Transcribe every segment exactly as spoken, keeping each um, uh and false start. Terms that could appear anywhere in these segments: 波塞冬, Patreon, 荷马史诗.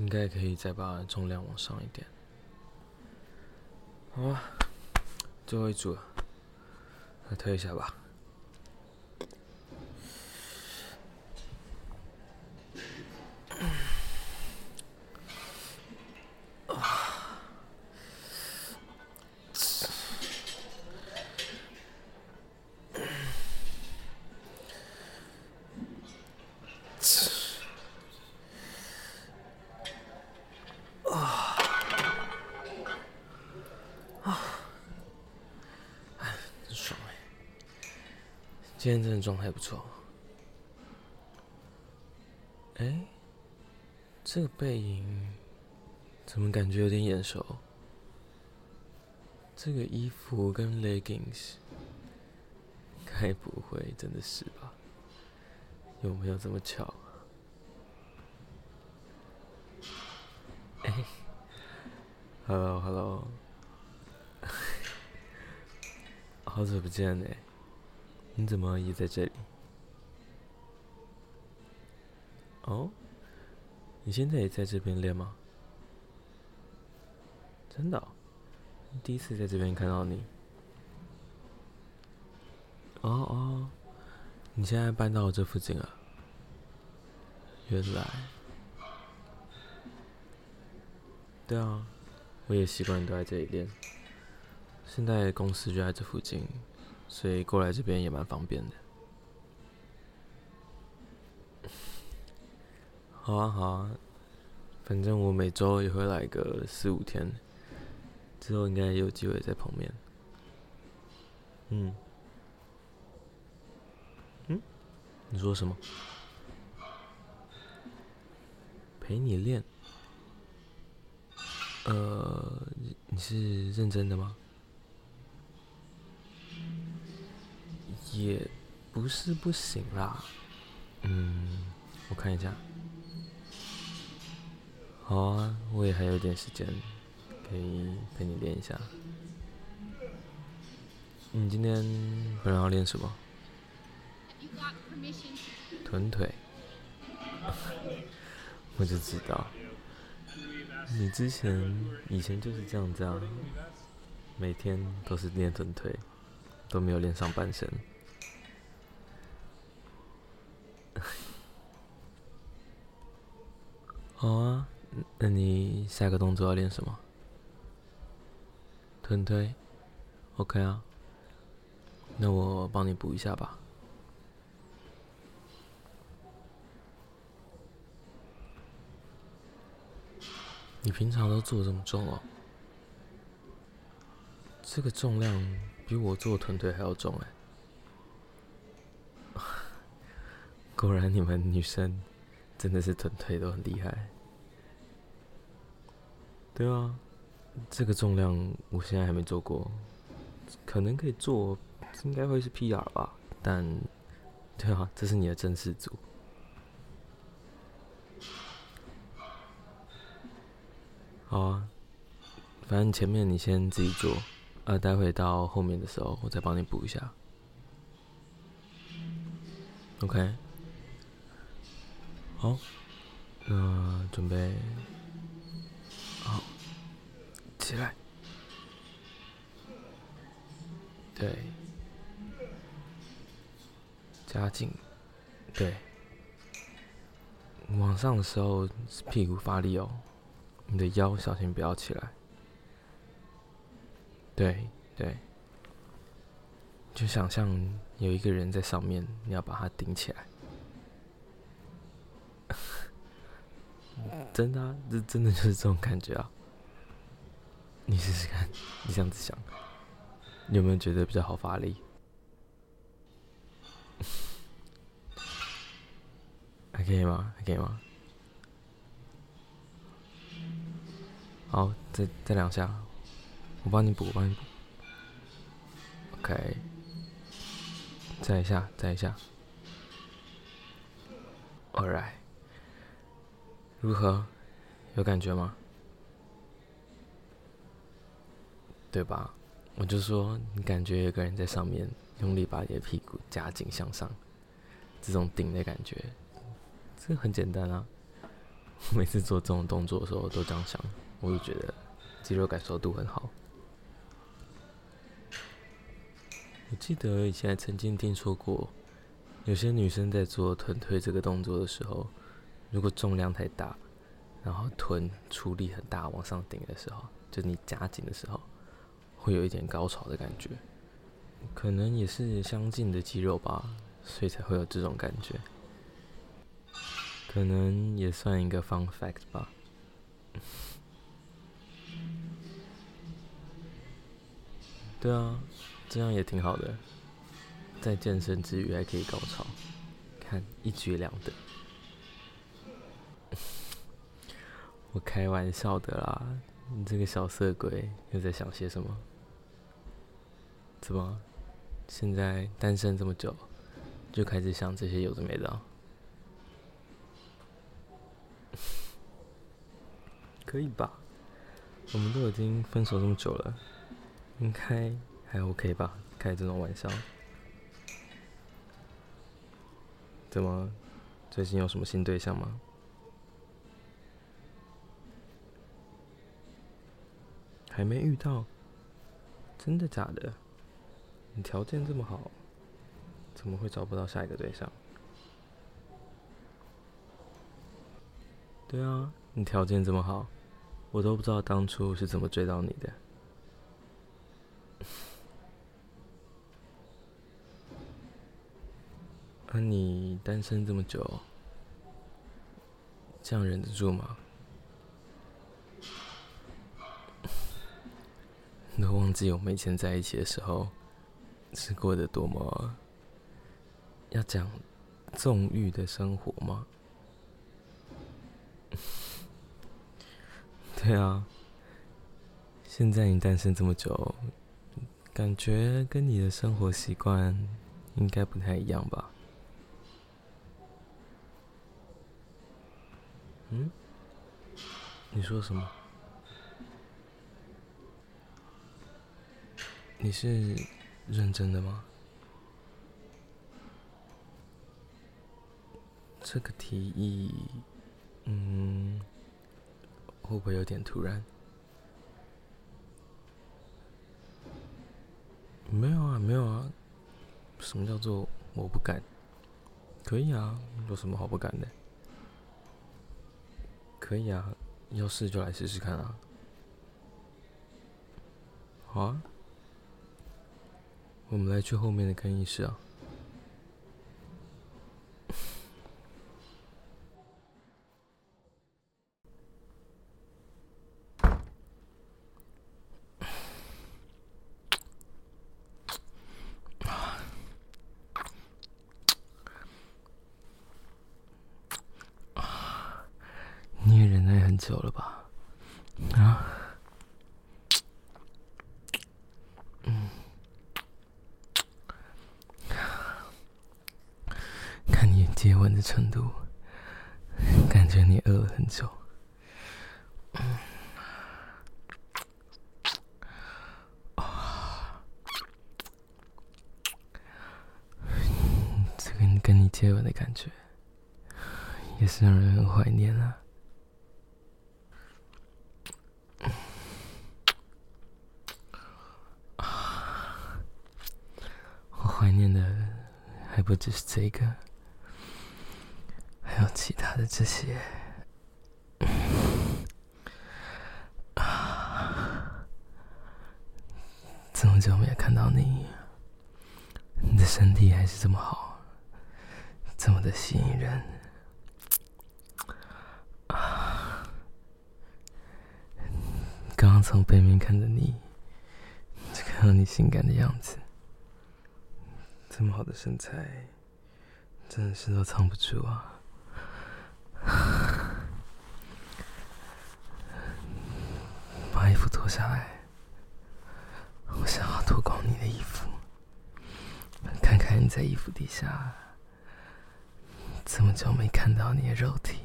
应该可以再把重量往上一点。好啊，最后一组了，来推一下吧。今天真的状态不错。哎，这个背影怎么感觉有点眼熟？这个衣服跟 leggings， 该不会真的是吧？有没有这么巧？哎 ，Hello Hello， 好久不见哎。你怎么也在这里？哦，你现在也在这边练吗？真的哦，第一次在这边看到你。哦哦，你现在搬到我这附近啊？原来，对啊，我也习惯都在这里练。现在公司就在这附近。所以过来这边也蛮方便的。好啊好啊，反正我每周也会来个四五天，之后应该也有机会再碰面。嗯，嗯，你说什么？陪你练？呃，你是认真的吗？也不是不行啦，嗯，我看一下。好啊，我也还有点时间，可以陪你练一下。你今天本来要练什么？臀腿。我就知道，你之前以前就是这样子啊，每天都是练臀腿，都没有练上半身。好啊，那你下个动作要练什么？臀推 ，OK 啊。那我帮你补一下吧。你平常都做这么重哦？这个重量比我做臀推还要重哎！果然你们女生。真的是臀腿都很厉害，对啊，这个重量我现在还没做过，可能可以做，应该会是 P R 吧，但对啊，这是你的正式组。好啊，反正前面你先自己做，啊，待会到后面的时候我再帮你补一下。OK。好，那、呃、准备好起来，对，加紧，对，往上的时候是屁股发力哦，你的腰小心不要起来，对对，就想象有一个人在上面，你要把它顶起来。真的啊，这真的就是这种感觉啊。你试试看，你这样子想，你有没有觉得比较好发力？还可以吗？还可以吗？好，再再两下，我帮你补，我帮你补。OK， 再一下，再一下。All right， 如何？有感觉吗？对吧？我就说你感觉有个人在上面用力把你的屁股夹紧向上，这种顶的感觉，这很简单啊。我每次做这种动作的时候都这样想，我就觉得肌肉感受度很好。我记得以前曾经听说过，有些女生在做臀推这个动作的时候，如果重量太大，然后臀出力很大往上顶的时候，就你夹紧的时候，会有一点高潮的感觉，可能也是相近的肌肉吧，所以才会有这种感觉，可能也算一个 fun fact 吧。对啊，这样也挺好的，在健身之余还可以高潮，看一举两得。我开玩笑的啦，你这个小色鬼又在想些什么？怎么现在单身这么久，就开始想这些有的没的？可以吧？我们都已经分手这么久了，应该还 OK 吧？开这种玩笑。怎么？最近有什么新对象吗？还没遇到？真的假的？你条件这么好，怎么会找不到下一个对象？对啊，你条件这么好，我都不知道当初是怎么追到你的。啊，你单身这么久，这样忍得住吗？都忘记我们以前在一起的时候是过得多么要讲纵欲的生活吗？对啊，现在你单身这么久，感觉跟你的生活习惯应该不太一样吧？嗯？你说什么？你是认真的吗？这个提议，嗯，会不会有点突然？没有啊，没有啊，什么叫做我不敢？可以啊，有什么好不敢的？可以啊，要试就来试试看啊。好啊。我们来去后面的更衣室啊。你也忍耐很久了吧？啊？接吻的程度，感觉你饿了很久。这个跟你接吻的感觉，也是让人很怀念啊。我怀念的还不只是这个。还有其他的这些，啊，这么久没有看到你，你的身体还是这么好，这么的吸引人，啊。刚从背面看着你，就看到你性感的样子。这么好的身材，真的是都藏不住啊。把衣服脱下来，我想要脱光你的衣服，看看你在衣服底下这么久没看到你的肉体。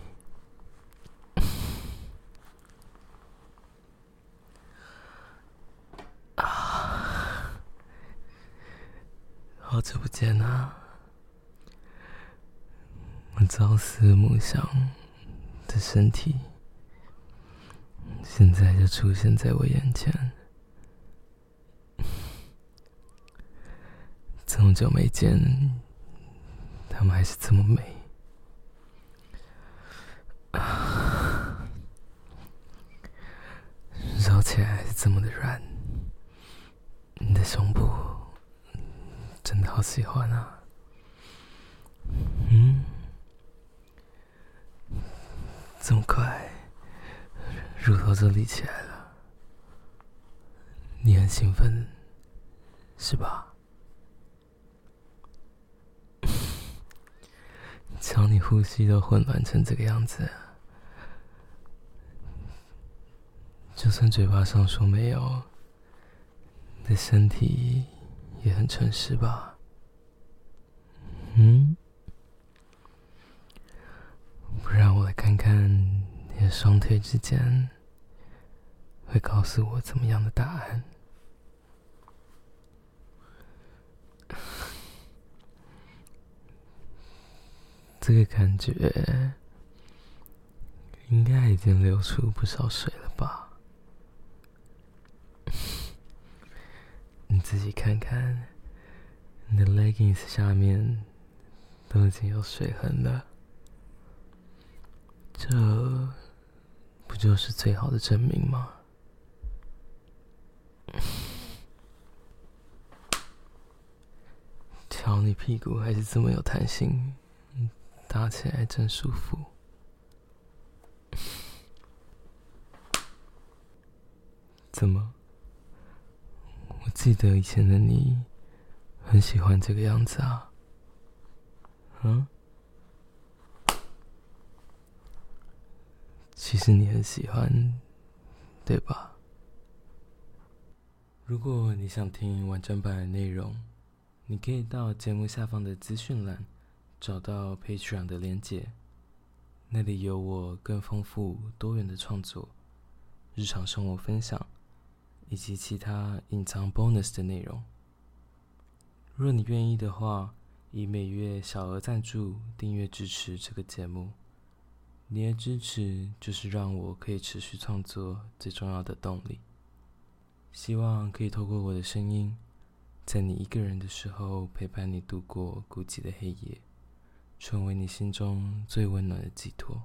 啊，好久不见啊！我朝思暮想的身体，现在就出现在我眼前。这么久没见，他们还是这么美。啊，揉起来还是这么的软。你的胸部真的好喜欢啊。嗯，这么快乳头就立起来了，你很兴奋是吧？瞧你呼吸都混乱成这个样子，就算嘴巴上说没有，你的身体也很诚实吧？嗯，不然我来看看你的双腿之间会告诉我怎么样的答案。这个感觉应该已经流出不少水了吧？你自己看看，你的 leggings 下面都已经有水痕了，这不就是最好的证明吗？瞧你屁股还是这么有弹性，打起来真舒服。怎么？我记得以前的你很喜欢这个样子啊。嗯？其实你很喜欢，对吧？如果你想听完整版的内容，你可以到节目下方的资讯栏找到 Patreon 的连结，那里有我更丰富多元的创作、日常生活分享以及其他隐藏 bonus 的内容。若你愿意的话，以每月小额赞助订阅支持这个节目。你的支持就是让我可以持续创作最重要的动力。希望可以透过我的声音，在你一个人的时候陪伴你度过孤寂的黑夜，成为你心中最温暖的寄托。